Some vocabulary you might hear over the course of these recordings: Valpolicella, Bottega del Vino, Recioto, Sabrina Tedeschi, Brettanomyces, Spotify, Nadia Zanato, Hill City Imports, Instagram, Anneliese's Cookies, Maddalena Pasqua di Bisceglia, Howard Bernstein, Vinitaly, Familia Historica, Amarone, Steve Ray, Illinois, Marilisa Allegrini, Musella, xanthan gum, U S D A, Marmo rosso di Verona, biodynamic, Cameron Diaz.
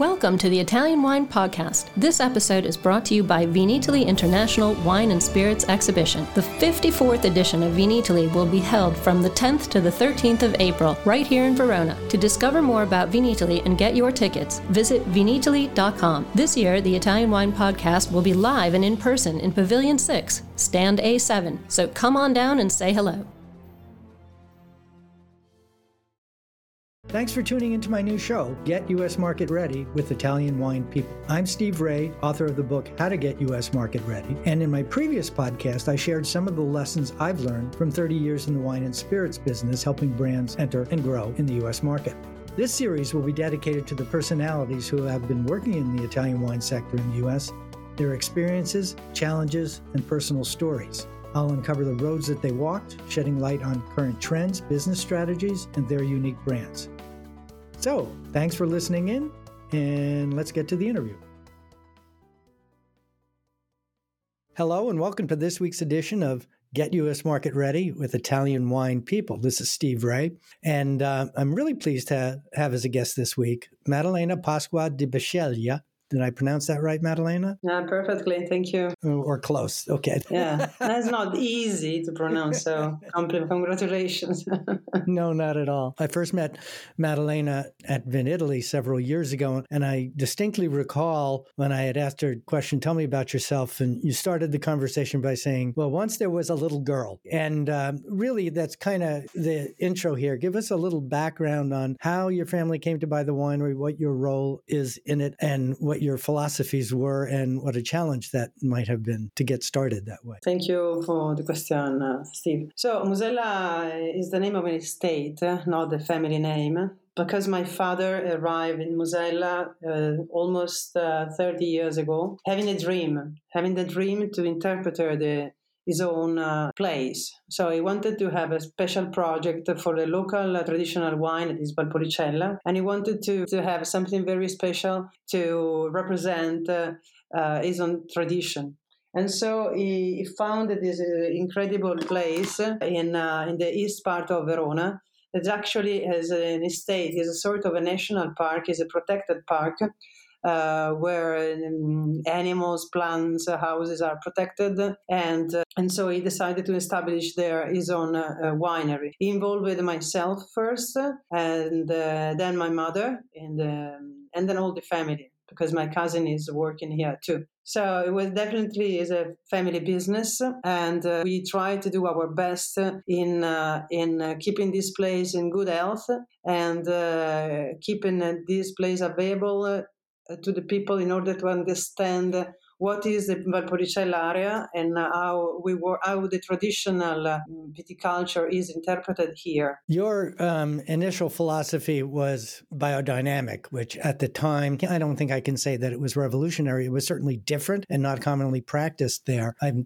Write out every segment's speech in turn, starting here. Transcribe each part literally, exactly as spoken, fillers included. Welcome to the Italian Wine Podcast. This episode is brought to you by Vinitaly International Wine and Spirits Exhibition. The fifty-fourth edition of Vinitaly will be held from the tenth to the thirteenth of April, right here in Verona. To discover more about Vinitaly and get your tickets, visit vinitaly dot com. This year, the Italian Wine Podcast will be live and in person in Pavilion six, Stand A seven, so come on down and say hello. Thanks for tuning into my new show, Get U S Market Ready with Italian Wine People. I'm Steve Ray, author of the book, How to Get U S Market Ready. And in my previous podcast, I shared some of the lessons I've learned from thirty years in the wine and spirits business, helping brands enter and grow in the U S market. This series will be dedicated to the personalities who have been working in the Italian wine sector in the U S, their experiences, challenges, and personal stories. I'll uncover the roads that they walked, shedding light on current trends, business strategies, and their unique brands. So, thanks for listening in, and let's get to the interview. Hello, and welcome to this week's edition of Get U S Market Ready with Italian Wine People. This is Steve Ray, and uh, I'm really pleased to have as a guest this week, Maddalena Pasqua di Bisceglia. Did I pronounce that right, Maddalena? Yeah, perfectly. Thank you. Or close. Okay. Yeah, that's not easy to pronounce, so congratulations. No, not at all. I first met Maddalena at Vinitaly several years ago, and I distinctly recall when I had asked her a question, tell me about yourself, and you started the conversation by saying, well, once there was a little girl. And um, really, that's kind of the intro here. Give us a little background on how your family came to buy the winery, what your role is in it, and what your philosophies were and what a challenge that might have been to get started that way. Thank you for the question, uh, Steve. So Musella is the name of an estate, not the family name, because my father arrived in Musella uh, almost uh, thirty years ago, having a dream, having the dream to interpret the his own uh, place. So he wanted to have a special project for the local uh, traditional wine, that is Valpolicella, and he wanted to, to have something very special to represent uh, uh, his own tradition. And so he founded this uh, incredible place in uh, in the east part of Verona. It actually has an estate, is a sort of a national park, is a protected park, Uh, where um, animals, plants, uh, houses are protected, and uh, and so he decided to establish there his own uh, uh, winery. He involved myself first, uh, and uh, then my mother, and um, and then all the family, because my cousin is working here too. So it was definitely is a family business, and uh, we try to do our best in uh, in uh, keeping this place in good health and uh, keeping uh, this place available Uh, to the people in order to understand what is the Valpolicella area and how we were, how the traditional viticulture is interpreted here. Your um, initial philosophy was biodynamic, which at the time, I don't think I can say that it was revolutionary. It was certainly different and not commonly practiced there. I've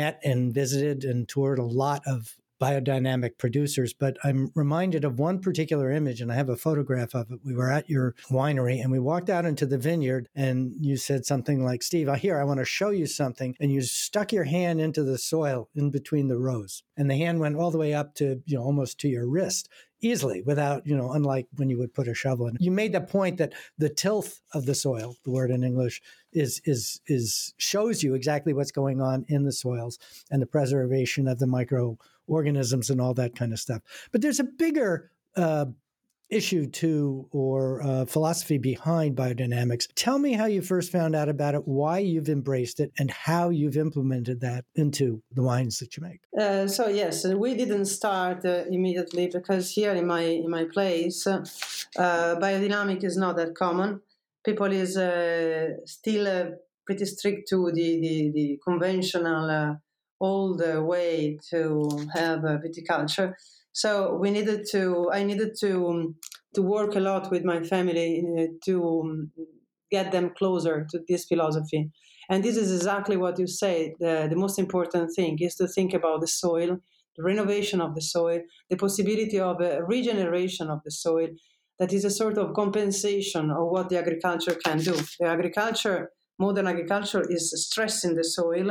met and visited and toured a lot of biodynamic producers, but I'm reminded of one particular image, and I have a photograph of it. We were at your winery, and we walked out into the vineyard, and you said something like, Steve, here, I want to show you something, and you stuck your hand into the soil in between the rows, and the hand went all the way up to, you know, almost to your wrist, easily, without, you know, unlike when you would put a shovel in. You made the point that the tilth of the soil, the word in English, is is is shows you exactly what's going on in the soils and the preservation of the microorganisms and all that kind of stuff. But there's a bigger uh, issue too, or uh, philosophy behind biodynamics. Tell me how you first found out about it, why you've embraced it, and how you've implemented that into the wines that you make. Uh, so yes, we didn't start uh, immediately because here in my in my place, uh, biodynamic is not that common. People is uh, still uh, pretty strict to the the, the conventional uh, old way to have uh, viticulture. So we needed to. I needed to to work a lot with my family to get them closer to this philosophy. And this is exactly what you say. The, the most important thing is to think about the soil, the renovation of the soil, the possibility of a regeneration of the soil. That is a sort of compensation of what the agriculture can do. The agriculture, modern agriculture, is stressing the soil.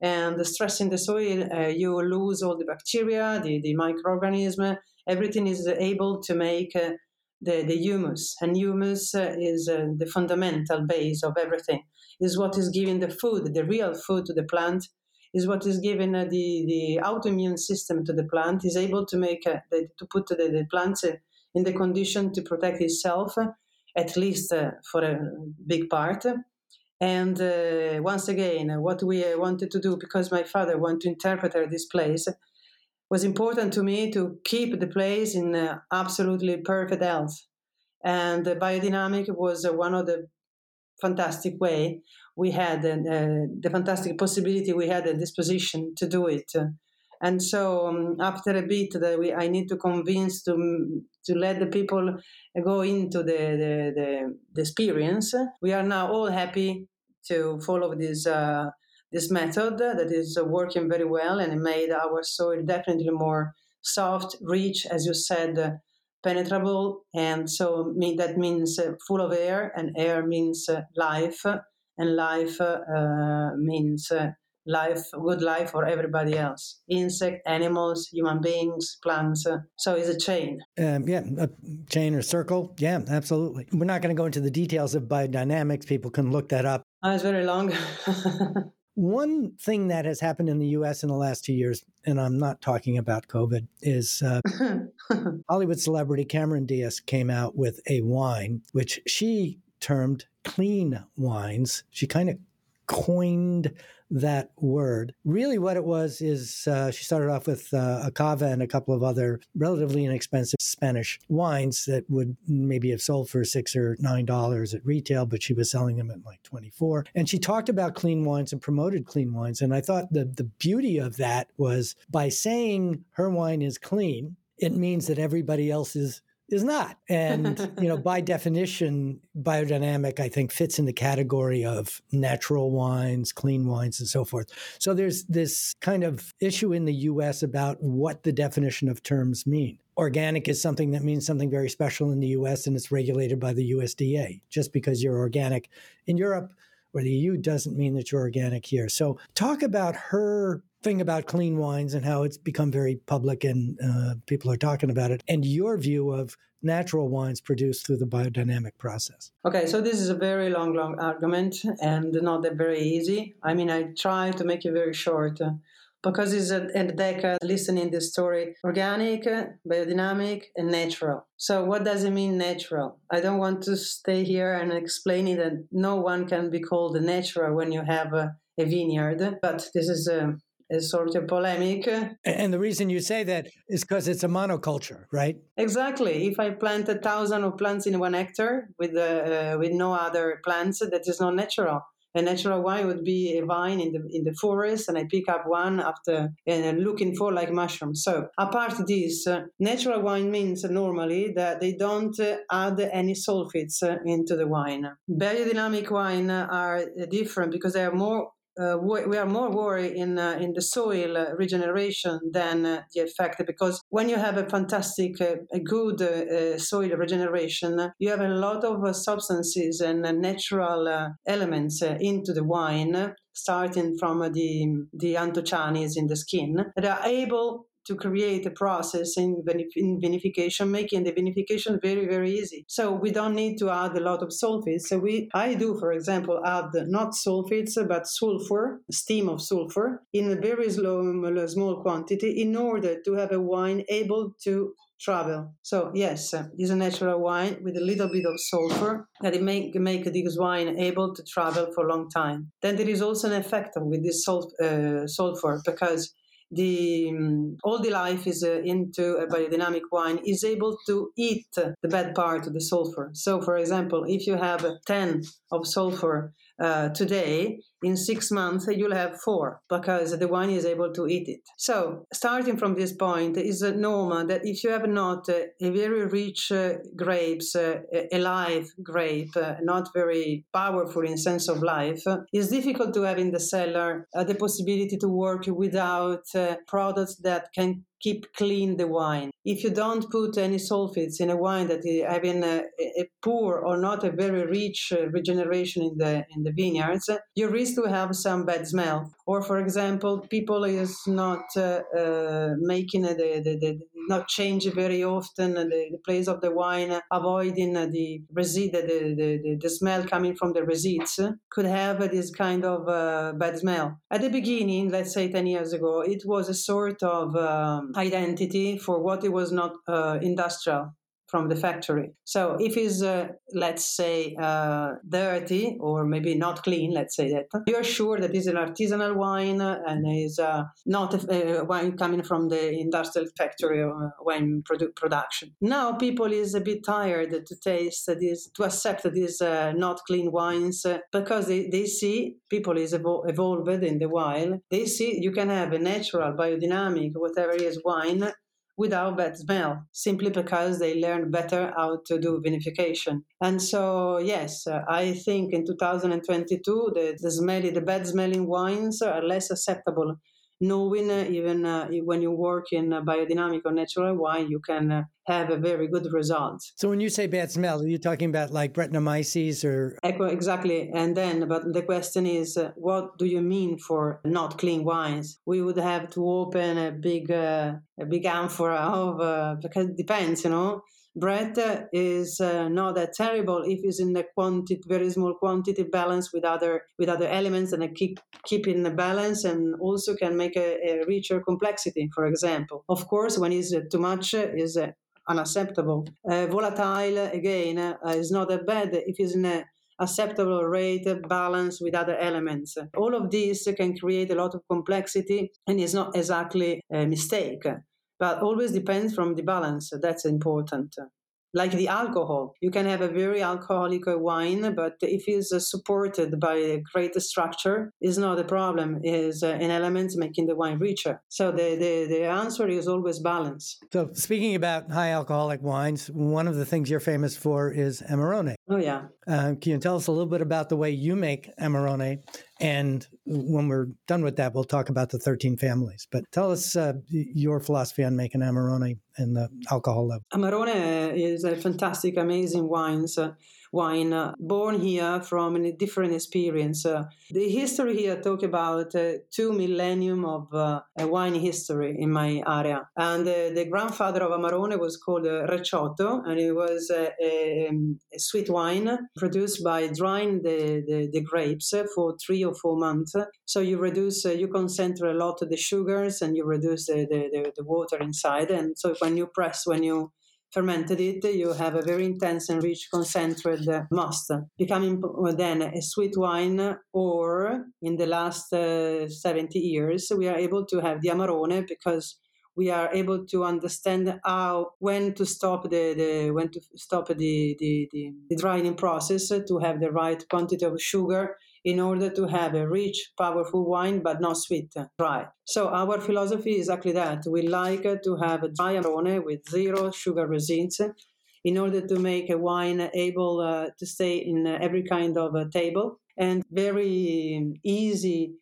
And the stress in the soil, uh, you lose all the bacteria, the, the microorganism. Everything is able to make uh, the, the humus. And humus uh, is uh, the fundamental base of everything, is what is giving the food, the real food to the plant, is what is giving uh, the, the autoimmune system to the plant, is able to make uh, the, to put the, the plants uh, in the condition to protect itself, uh, at least uh, for a big part. And uh, once again, what we uh, wanted to do, because my father wanted to interpret this place, was important to me to keep the place in uh, absolutely perfect health. And uh, biodynamic was uh, one of the fantastic way we had, and uh, the fantastic possibility we had at this position to do it. And so um, after a bit, that we, I need to convince to to let the people go into the, the, the, the experience. We are now all happy to follow this uh, this method that is uh, working very well, and it made our soil definitely more soft, rich, as you said, uh, penetrable. And so me, that means uh, full of air, and air means uh, life, and life uh, means uh, life, good life for everybody else, insect, animals, human beings, plants. Uh, so it's a chain. Um, yeah, a chain or circle. Yeah, absolutely. We're not going to go into the details of biodynamics. People can look that up. Oh, it's very long. One thing that has happened in the U S in the last two years, and I'm not talking about COVID, is uh, Hollywood celebrity Cameron Diaz came out with a wine, which she termed clean wines. She kind of coined that word. Really what it was is uh, she started off with uh, Acava and a couple of other relatively inexpensive Spanish wines that would maybe have sold for six or nine dollars at retail, but she was selling them at like twenty-four. And she talked about clean wines and promoted clean wines. And I thought the the beauty of that was, by saying her wine is clean, it means that everybody else's is not. And, you know, by definition, biodynamic, I think, fits in the category of natural wines, clean wines, and so forth. So there's this kind of issue in the U S about what the definition of terms mean. Organic is something that means something very special in the U S, and it's regulated by the U S D A. Just because you're organic in Europe or the E U doesn't mean that you're organic here. So talk about her thing about clean wines and how it's become very public and uh, people are talking about it, and your view of natural wines produced through the biodynamic process. Okay, so this is a very long, long argument and not that very easy. I mean, I try to make it very short uh, because it's a, a decade listening this story, organic, biodynamic, and natural. So what does it mean natural? I don't want to stay here and explain it that no one can be called natural when you have a, a vineyard, but this is a is sort of polemic. And the reason you say that is because it's a monoculture, right? Exactly. If I plant a thousand of plants in one hectare with uh, with no other plants, that is not natural. A natural wine would be a vine in the in the forest, and I pick up one after and I'm looking for like mushrooms. So apart from this, uh, natural wine means uh, normally that they don't uh, add any sulfites uh, into the wine. Biodynamic wine are different because they are more Uh, we are more worried in uh, in the soil uh, regeneration than uh, the effect, because when you have a fantastic, uh, a good uh, uh, soil regeneration, uh, you have a lot of uh, substances and uh, natural uh, elements uh, into the wine, uh, starting from uh, the the anthocyanins in the skin, that are able to create a process in, vinif- in vinification, making the vinification very, very easy. So we don't need to add a lot of sulfites. So we, I do, for example, add not sulfites, but sulfur, steam of sulfur, in a very slow, small quantity in order to have a wine able to travel. So yes, it's a natural wine with a little bit of sulfur that it make make this wine able to travel for a long time. Then there is also an effect with this sulf- uh, sulfur, because The um, all the life is uh, into a biodynamic wine is able to eat the bad part of the sulfur. So, for example, if you have ten of sulfur uh, today, in six months you'll have four because the wine is able to eat it. So, starting from this point, is a normal that if you have not uh, a very rich uh, grapes, uh, a live grape, uh, not very powerful in sense of life, uh, it's difficult to have in the cellar uh, the possibility to work without Uh, products that can keep clean the wine. If you don't put any sulfites in a wine that is having a, a poor or not a very rich uh, regeneration in the in the vineyards, you risk to have some bad smell. Or, for example, people is not uh, uh, making a, the, the, the not change very often the, the place of the wine, avoiding the resid, the, the, the, the smell coming from the resids, could have this kind of uh, bad smell. At the beginning, let's say ten years ago, it was a sort of um, identity for what it was not uh, industrial from the factory. So if it's, uh, let's say, uh, dirty or maybe not clean, let's say that, you're sure that it's an artisanal wine and is uh, not a, a wine coming from the industrial factory or wine produ- production. Now people is a bit tired to taste this, to accept these uh, not clean wines uh, because they, they see people is evol- evolved in the while. They see you can have a natural, biodynamic, whatever is wine, without bad smell, simply because they learn better how to do vinification. And so, yes, uh, I think in two thousand twenty-two, the, the smelly, the bad-smelling wines are less acceptable. Knowing uh, even uh, when you work in uh, biodynamic or natural wine, you can uh, have a very good result. So when you say bad smell, are you talking about like Brettanomyces or? Exactly. And then, but the question is, uh, what do you mean for not clean wines? We would have to open a big, uh, a big amphora of, uh, because it depends, you know. Bread is uh, not that terrible if it's in a quantity, very small quantity balance with other with other elements, and keep keep in the balance, and also can make a, a richer complexity. For example, of course, when it's too much, is uh, unacceptable. Uh, volatile again uh, is not that bad if it's in a acceptable rate, balance with other elements. All of this can create a lot of complexity, and is not exactly a mistake. But always depends from the balance. That's important. Like the alcohol. You can have a very alcoholic wine, but if it's supported by a great structure, it's not a problem. It's an element making the wine richer. So the, the, the answer is always balance. So speaking about high alcoholic wines, one of the things you're famous for is Amarone. Oh, yeah. Uh, can you tell us a little bit about the way you make Amarone? And when we're done with that, we'll talk about the thirteen families. But tell us uh, your philosophy on making Amarone and the alcohol level. Amarone is a fantastic, amazing wines, uh, wine uh, born here from a different experience. Uh, the history here talk about uh, two millennium of uh, wine history in my area. And uh, the grandfather of Amarone was called uh, Recioto, and it was uh, a, a sweet wine produced by drying the, the, the grapes for three or four months. So you reduce, uh, you concentrate a lot of the sugars, and you reduce the, the, the, the water inside. And so when you press, when you fermented it, you have a very intense and rich concentrated uh, must, becoming then a sweet wine, or in the last uh, seventy years, we are able to have the Amarone because we are able to understand how, when to stop the, the when to stop the, the, the, the drying process to have the right quantity of sugar in order to have a rich, powerful wine, but not sweet, dry. So our philosophy is exactly that. We like to have a dry Amarone with zero sugar resins in order to make a wine able uh, to stay in every kind of a table, and very easy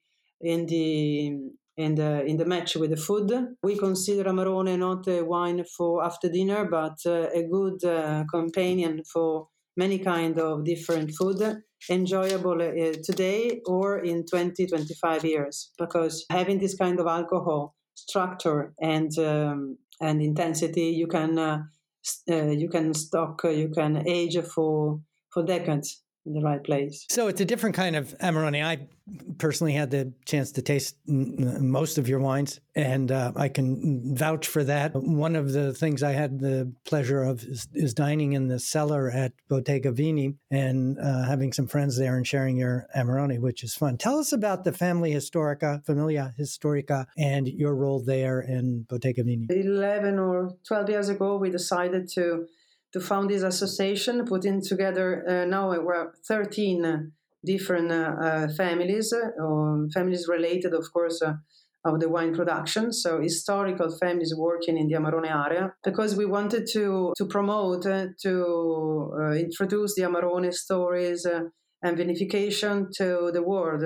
in the in the, in the match with the food. We consider Amarone not a wine for after dinner, but uh, a good uh, companion for many kind of different food, enjoyable uh, today or in twenty, twenty-five years, because having this kind of alcohol structure and um, and intensity, you can uh, uh, you can stock, uh, you can age for for decades in the right place. So it's a different kind of Amarone. I personally had the chance to taste n- most of your wines, and uh, I can vouch for that. One of the things I had the pleasure of is, is dining in the cellar at Bottega Vini and uh, having some friends there and sharing your Amarone, which is fun. Tell us about the Familia Historica, Familia Historica, and your role there in Bottega Vini. eleven or twelve years ago, we decided to to found this association, putting together, uh, now we're thirteen different uh, uh, families, uh, or families related, of course, uh, of the wine production. So historical families working in the Amarone area, because we wanted to, to promote, uh, to uh, introduce the Amarone stories uh, and vinification to the world,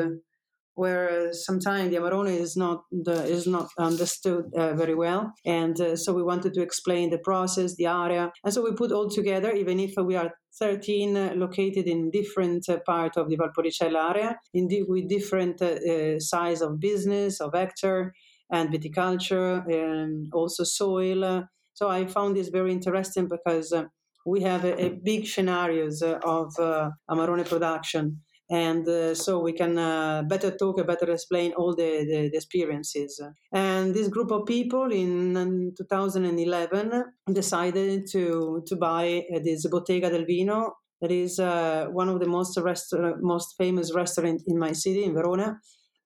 where sometimes the Amarone is not the, is not understood uh, very well. And uh, so we wanted to explain the process, the area. And so we put all together, even if we are thirteen uh, located in different uh, part of the Valpolicella area, in di- with different uh, uh, size of business, of hectare, and viticulture, and also soil. Uh, So I found this very interesting because uh, we have a, a big scenarios uh, of uh, Amarone production. And uh, so we can uh, better talk and better explain all the, the, the experiences. And this group of people in two thousand eleven decided to, to buy this Bottega del Vino. That is uh, one of the most rest- most famous restaurants in my city, in Verona,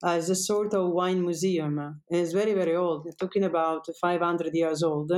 as a sort of wine museum. And it's very, very old. We're talking about five hundred years old.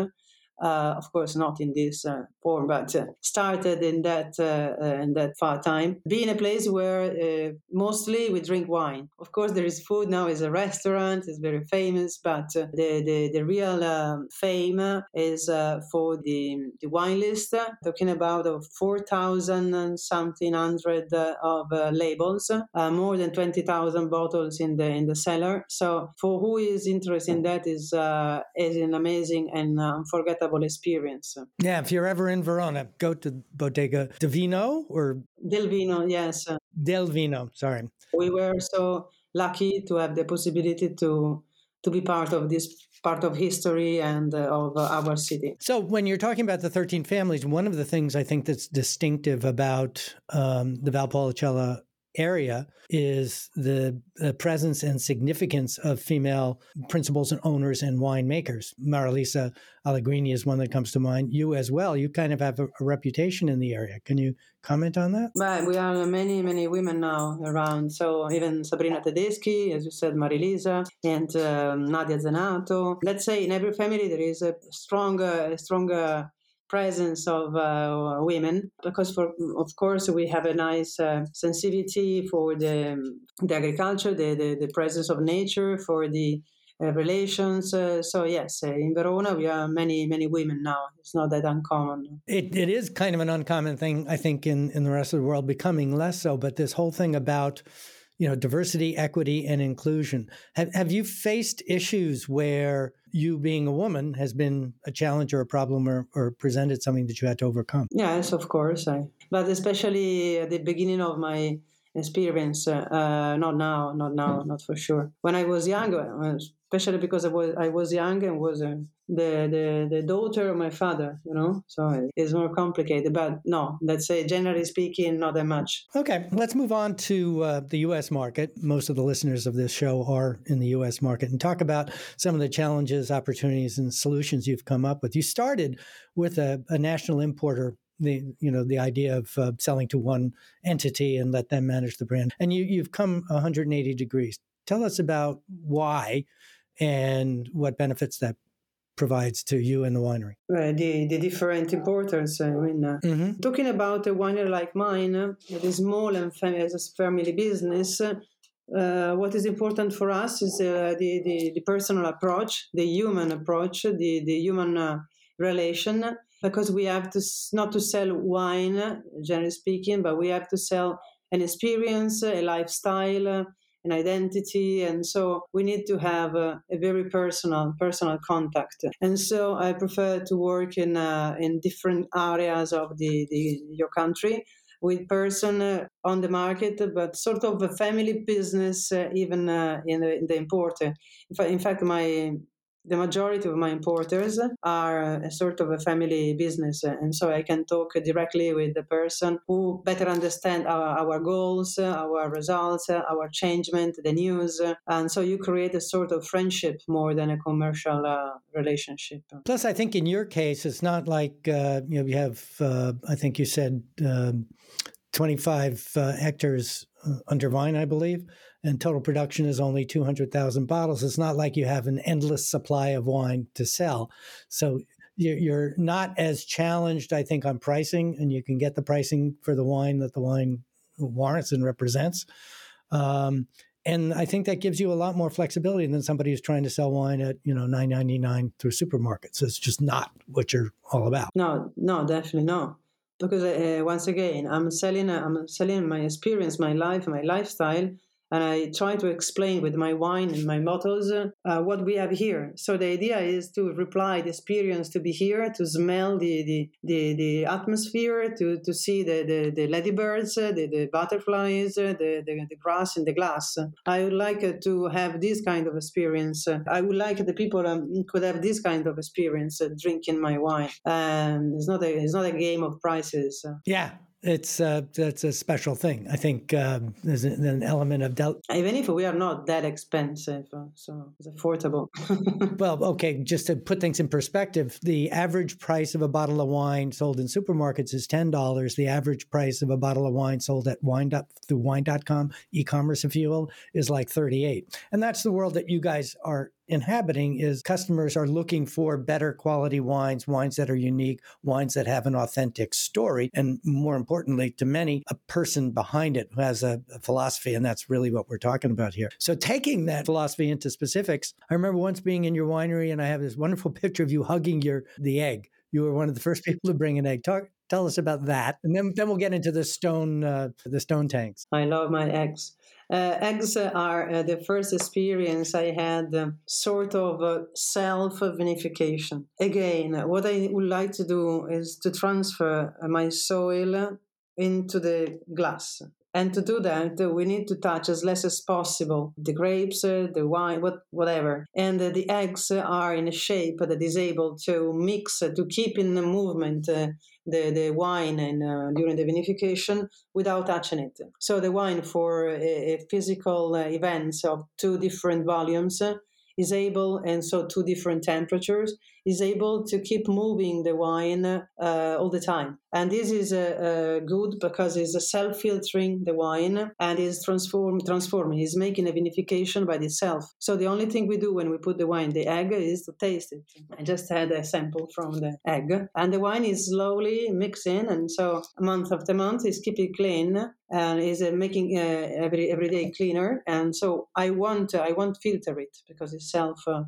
Uh, of course, not in this uh, form, but uh, started in that uh, uh, in that far time. Being a place where uh, mostly we drink wine. Of course, there is food now. Is a restaurant. It's very famous, but uh, the, the the real um, fame is uh, for the the wine list. Uh, talking about uh, four thousand and something hundred uh, of uh, labels, uh, more than twenty thousand bottles in the in the cellar. So for who is interested in that, is uh, is an amazing and unforgettable experience. Yeah, if you're ever in Verona, go to Bottega del Vino or Del Vino, yes. Del Vino, sorry. We were so lucky to have the possibility to to be part of this part of history and uh, of our city. So when you're talking about the thirteen families, one of the things I think that's distinctive about um, the Valpolicella area is the, the presence and significance of female principals and owners and winemakers. Marilisa Allegrini is one that comes to mind. You as well. You kind of have a, a reputation in the area. Can you comment on that? Well, we are many, many women now around. So even Sabrina Tedeschi, as you said, Marilisa, and um, Nadia Zanato. Let's say in every family there is a stronger, a stronger presence of uh, women, because for, of course we have a nice uh, sensitivity for the, the agriculture, the, the, the presence of nature, for the uh, relations. Uh, so yes, uh, in Verona we are many, many women now. It's not that uncommon. It, it is kind of an uncommon thing, I think, in, in the rest of the world, becoming less so, but this whole thing about, you know, diversity, equity, and inclusion. Have, have you faced issues where you being a woman has been a challenge or a problem or, or presented something that you had to overcome? Yes, of course. I, but especially at the beginning of my experience, uh, not now, not now, not for sure. When I was younger, especially because I was, I was young and was uh, the, the, the daughter of my father, you know, so it's more complicated. But no, let's say generally speaking, not that much. Okay, let's move on to uh, the U S market. Most of the listeners of this show are in the U S market, and talk about some of the challenges, opportunities, and solutions you've come up with. You started with a, a national importer. The you know the idea of uh, selling to one entity and let them manage the brand, and you you've come one hundred eighty degrees. Tell us about why and what benefits that provides to you and the winery. Uh, the the different importers. I mean, uh, mm-hmm. talking about a winery like mine, uh, it is small and family, as a family business. Uh, Uh, what is important for us is uh, the, the the personal approach, the human approach, the the human uh, relation. Because we have to not to sell wine, generally speaking, but we have to sell an experience, a lifestyle, an identity, and so we need to have a, a very personal, personal contact. And so I prefer to work in uh, in different areas of the, the your country with person uh, on the market, but sort of a family business, uh, even uh, in, the, in the importer. In fact, my The majority of my importers are a sort of a family business, and so I can talk directly with the person who better understand our, our goals, our results, our changement, the news, and so you create a sort of friendship more than a commercial uh, relationship. Plus, I think in your case, it's not like uh, you know you have. Uh, I think you said um, twenty-five uh, hectares under vine, I believe. And total production is only two hundred thousand bottles. It's not like you have an endless supply of wine to sell. So you're not as challenged, I think, on pricing, and you can get the pricing for the wine that the wine warrants and represents. Um, and I think that gives you a lot more flexibility than somebody who's trying to sell wine at, you know, nine ninety-nine through supermarkets. It's just not what you're all about. No, no, definitely no. Because uh, once again, I'm selling, I'm selling my experience, my life, my lifestyle, And I try to explain with my wine and my mottos uh, what we have here. So the idea is to reply the experience, to be here, to smell the the, the, the atmosphere, to, to see the, the, the ladybirds, uh, the, the butterflies, uh, the, the, the grass in the glass. I would like uh, to have this kind of experience. I would like the people um, could have this kind of experience uh, drinking my wine. And it's not a, it's not a game of prices. Yeah. It's uh, that's a special thing. I think um, there's an element of doubt. Even if we are not that expensive, so it's affordable. Well, okay, just to put things in perspective, the average price of a bottle of wine sold in supermarkets is ten dollars. The average price of a bottle of wine sold at wine dot, through wine dot com, e-commerce if you will, is like thirty-eight dollars. And that's the world that you guys are inhabiting. Is customers are looking for better quality wines, wines that are unique, wines that have an authentic story, and more importantly to many, a person behind it who has a, a philosophy, and that's really what we're talking about here. So taking that philosophy into specifics, I remember once being in your winery, and I have this wonderful picture of you hugging your the egg. You were one of the first people to bring an egg. Talk, tell us about that, and then then we'll get into the stone uh, the stone tanks. I love my eggs. Uh, eggs are uh, the first experience I had, um, sort of uh, self-vinification. Again, what I would like to do is to transfer my soil into the glass. And to do that, we need to touch as less as possible the grapes, uh, the wine, what, whatever. And uh, the eggs are in a shape that is able to mix, uh, to keep in the movement uh, the, the wine and uh, during the vinification without touching it. So the wine for a, a physical uh, events of two different volumes uh, is able, and so two different temperatures, is able to keep moving the wine uh, all the time. And this is uh, uh, good because it's self-filtering the wine and is transform, transforming, is making a vinification by itself. So the only thing we do when we put the wine, the egg, is to taste it. I just had a sample from the egg. And the wine is slowly mixing, and so month after month is keeping clean and is uh, making uh, every every day cleaner. And so I want I want filter it because it's self. Uh,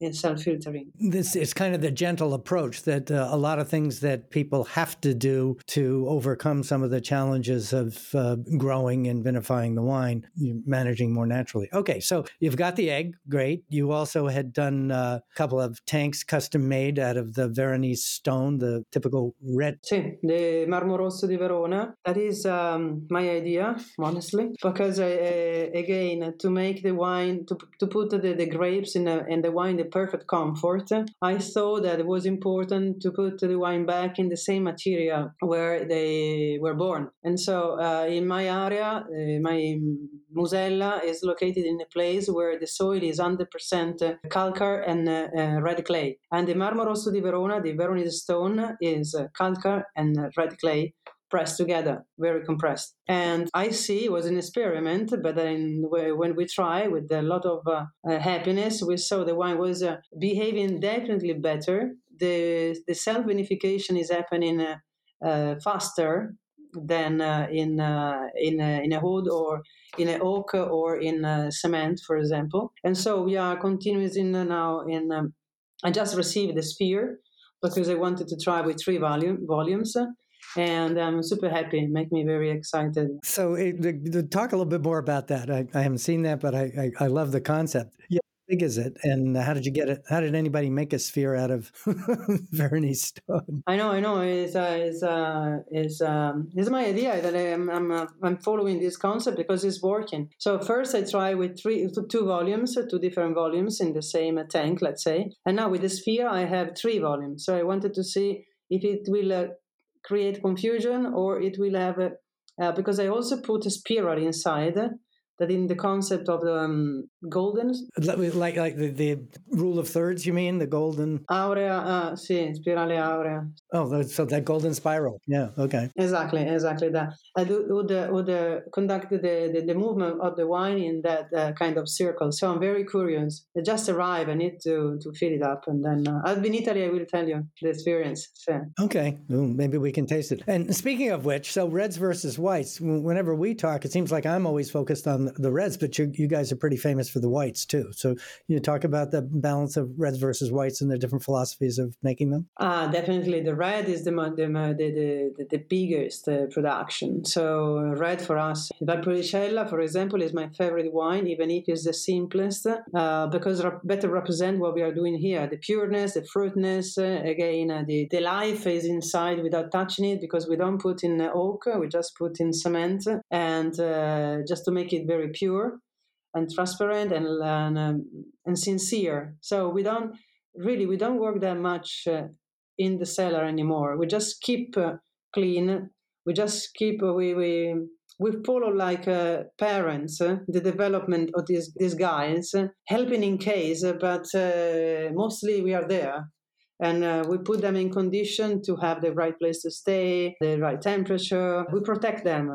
in self-filtering. This is kind of the gentle approach that uh, a lot of things that people have to do to overcome some of the challenges of uh, growing and vinifying the wine, you're managing more naturally. Okay, so you've got the egg, great. You also had done a couple of tanks custom-made out of the Veronese stone, the typical red. Sì, the Marmo rosso di Verona. That is um, my idea, honestly, because I, uh, again, to make the wine, to, to put the, the grapes in, a, in the wine, the perfect comfort, I thought that it was important to put the wine back in the same material where they were born. And so uh, in my area, uh, my Musella is located in a place where the soil is one hundred percent calcar and uh, uh, red clay. And the Marmo rosso di Verona, the Veronese stone, is uh, calcar and uh, red clay, pressed together, very compressed. And I see it was an experiment, but then when we try with a lot of uh, happiness, we saw the wine was uh, behaving definitely better. The the self-vinification is happening uh, uh, faster than uh, in uh, in uh, in a wood or in an oak or in uh, cement, for example. And so we are continuing in uh, now. In um, I just received the sphere because I wanted to try with three volume, volumes. And I'm super happy. Make me very excited. So it, the, the, talk a little bit more about that. I, I haven't seen that, but I, I, I love the concept. Yeah. Big is it, and how did you get it? How did anybody make a sphere out of Veronese stone? I know, I know. It's uh, it's uh, it's um, it's my idea that I'm I'm uh, I'm following this concept because it's working. So first I try with three, two volumes, two different volumes in the same tank, let's say, and now with the sphere I have three volumes. So I wanted to see if it will. Uh, create confusion, or it will have a, uh, because I also put a spiral inside uh, that in the concept of the um, golden. Like like the, the rule of thirds, you mean? The golden? Aurea, uh, sì, spirale aurea. Oh, so that golden spiral. Yeah, okay. Exactly, exactly that. I do, would, uh, would uh, conduct the, the, the movement of the wine in that uh, kind of circle. So I'm very curious. I just arrived. I need to, to fill it up. And then uh, I'll be in Italy. I will tell you the experience. So. Okay, ooh, maybe we can taste it. And speaking of which, so reds versus whites, whenever we talk, it seems like I'm always focused on the reds, but you, you guys are pretty famous for the whites too. So you talk about the balance of reds versus whites and the different philosophies of making them. Ah, uh, definitely the red is the the the, the, the biggest uh, production. So uh, red for us, Valpolicella, for example, is my favorite wine, even if it's the simplest, uh, because rep- better represent what we are doing here: the pureness, the fruitness. Uh, again, uh, the the life is inside without touching it, because we don't put in oak, we just put in cement, and uh, just to make it very pure and transparent and and, um, and sincere. So we don't. Really, we don't work that much uh, in the cellar anymore. We just keep uh, clean. We just keep uh, we we we follow like uh, parents uh, the development of these these guys, uh, helping in case, uh, but uh, mostly we are there, and uh, we put them in condition to have the right place to stay, the right temperature. We protect them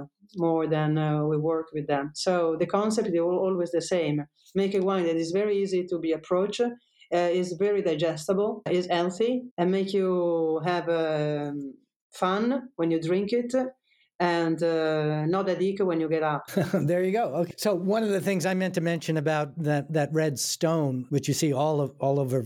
more than uh, we work with them. So the concept is always the same: make a wine that is very easy to be approached. Uh, is very digestible, is healthy, and make you have uh, fun when you drink it, and uh, not a dick when you get up. There you go. Okay. So one of the things I meant to mention about that, that red stone, which you see all of all over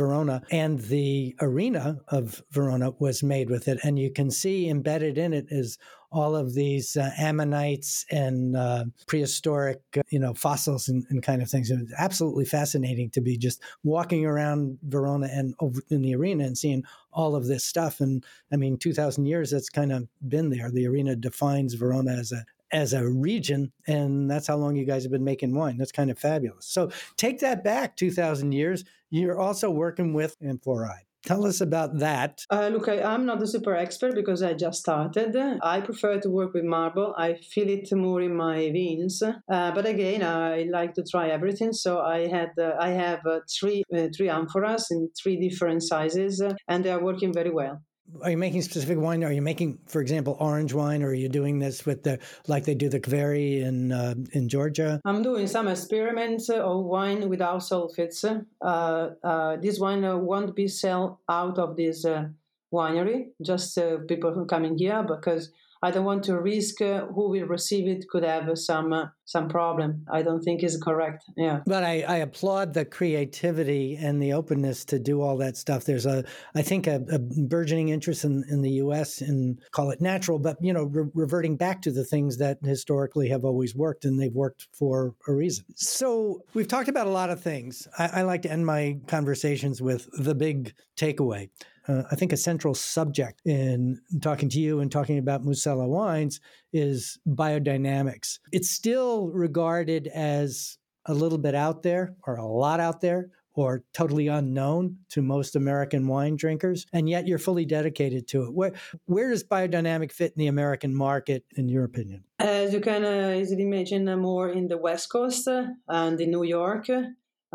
Verona, and the arena of Verona was made with it, and you can see embedded in it is all of these uh, ammonites and uh, prehistoric, uh, you know, fossils and, and kind of things. It was absolutely fascinating to be just walking around Verona and over in the arena and seeing all of this stuff. And I mean, two thousand years, that's kind of been there. The arena defines Verona as a as a region, and that's how long you guys have been making wine. That's kind of fabulous. So take that back two thousand years. You're also working with Amphoride. Tell us about that. Uh, look, I, I'm not a super expert because I just started. I prefer to work with marble. I feel it more in my veins. Uh, but again, I like to try everything. So I had, uh, I have uh, three, uh, three amphoras in three different sizes, uh, and they are working very well. Are you making specific wine? Are you making, for example, orange wine, or are you doing this with the like they do the Kaveri in uh, in Georgia? I'm doing some experiments of wine without sulfites. Uh, uh, this wine won't be sold out of this uh, winery. Just uh, people who come in here, because I don't want to risk uh, who will receive it could have uh, some uh, some problem. I don't think is correct. Yeah. But I, I applaud the creativity and the openness to do all that stuff. There's a I think a, a burgeoning interest in, in the U S in call it natural, but you know re- reverting back to the things that historically have always worked, and they've worked for a reason. So we've talked about a lot of things. I, I like to end my conversations with the big takeaway. Uh, I think a central subject in talking to you and talking about Musella wines is biodynamics. It's still regarded as a little bit out there, or a lot out there, or totally unknown to most American wine drinkers, and yet you're fully dedicated to it. Where where does biodynamic fit in the American market, in your opinion? As you can uh, easily imagine, uh, more in the West Coast uh, and in New York. Uh,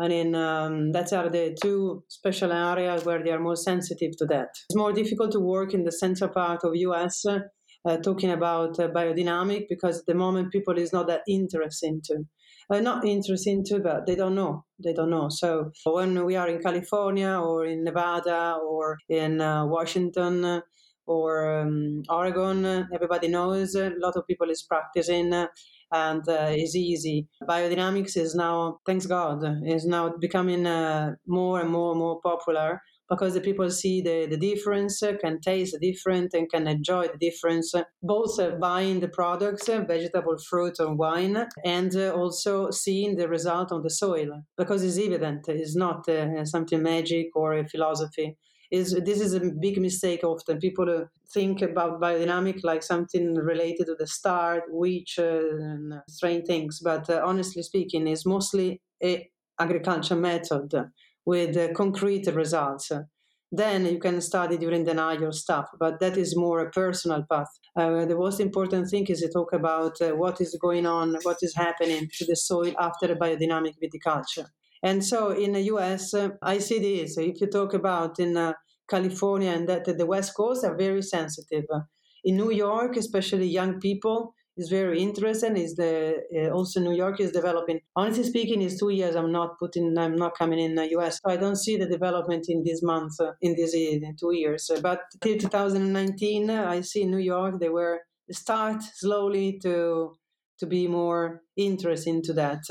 And in, um, that are the two special areas where they are more sensitive to that. It's more difficult to work in the central part of U S uh, talking about uh, biodynamic, because at the moment people is not that interested into. Uh, not interested into, but they don't know. They don't know. So when we are in California or in Nevada or in uh, Washington uh, or um, Oregon, uh, everybody knows. A lot of people is practicing. Uh, And uh, it's easy. Biodynamics is now, thanks God, is now becoming uh, more and more and more popular, because the people see the, the difference, can taste the difference, and can enjoy the difference, both uh, buying the products, uh, vegetable, fruit, or wine, and uh, also seeing the result on the soil, because it's evident. It's not uh, something magic or a philosophy. Is this is a big mistake often. People uh, think about biodynamic like something related to the star, witch, uh, and strange things. But uh, honestly speaking, it's mostly a agriculture method with uh, concrete results. Then you can study during the night your stuff, but that is more a personal path. Uh, the most important thing is to talk about uh, what is going on, what is happening to the soil after biodynamic viticulture. And so in the U S, uh, I see this. If you talk about in uh, California and that the West Coast are very sensitive. In New York, especially young people, is very interesting. Is the uh, also New York is developing. Honestly speaking, it's two years. I'm not putting. I'm not coming in the U S. So I don't see the development in this month, uh, in this in two years. But till two thousand nineteen, uh, I see in New York they were start slowly to. to be more interested into that.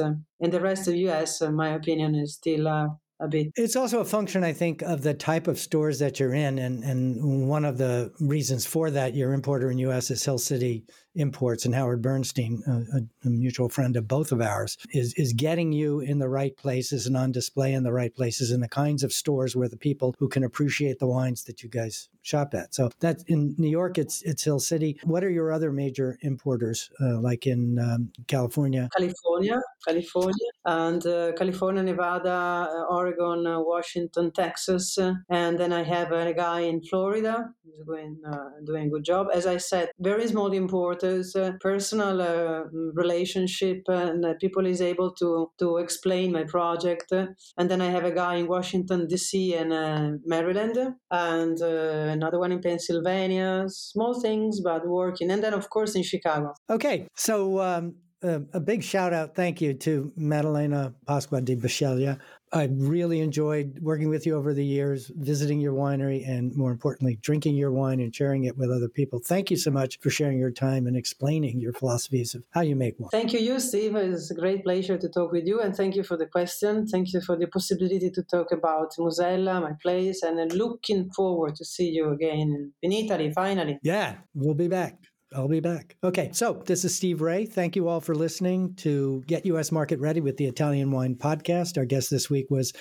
And the rest of U S, in my opinion, is still uh, a bit. It's also a function, I think, of the type of stores that you're in. And, and one of the reasons for that, your importer in U S is Hill City Imports, and Howard Bernstein, a, a mutual friend of both of ours, is, is getting you in the right places and on display in the right places and the kinds of stores where the people who can appreciate the wines that you guys shop at. So that's in New York, it's it's Hill City. What are your other major importers, uh, like in um, California? California, California, and uh, California, Nevada, uh, Oregon, uh, Washington, Texas. Uh, and then I have a guy in Florida who's going, uh, doing a good job. As I said, very small importers, uh, personal uh, relationship, and uh, people is able to, to explain my project. Uh, and then I have a guy in Washington, D C and uh, Maryland, and uh, another one in Pennsylvania, small things, but working. And then, of course, in Chicago. Okay. So um, uh, a big shout out, thank you, to Maddalena Pasqua di Bisceglia. I really enjoyed working with you over the years, visiting your winery, and more importantly, drinking your wine and sharing it with other people. Thank you so much for sharing your time and explaining your philosophies of how you make wine. Thank you, you, Steve. It's a great pleasure to talk with you, and thank you for the question. Thank you for the possibility to talk about Musella, my place, and I'm looking forward to see you again in Italy, finally. Yeah, we'll be back. I'll be back. Okay, so this is Steve Ray. Thank you all for listening to Get U S Market Ready with the Italian Wine Podcast. Our guest this week was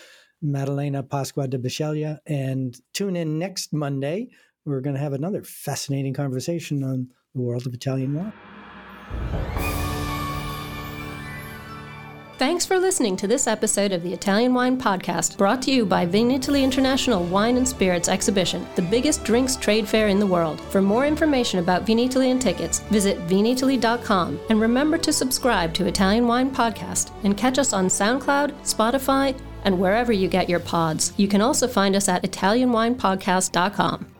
Maddalena Pasqua di Bisceglia. And tune in next Monday. We're going to have another fascinating conversation on the world of Italian wine. Thanks for listening to this episode of the Italian Wine Podcast, brought to you by Vinitaly International Wine and Spirits Exhibition, the biggest drinks trade fair in the world. For more information about Vinitaly and tickets, visit vinitaly dot com. And remember to subscribe to Italian Wine Podcast and catch us on SoundCloud, Spotify, and wherever you get your pods. You can also find us at italian wine podcast dot com.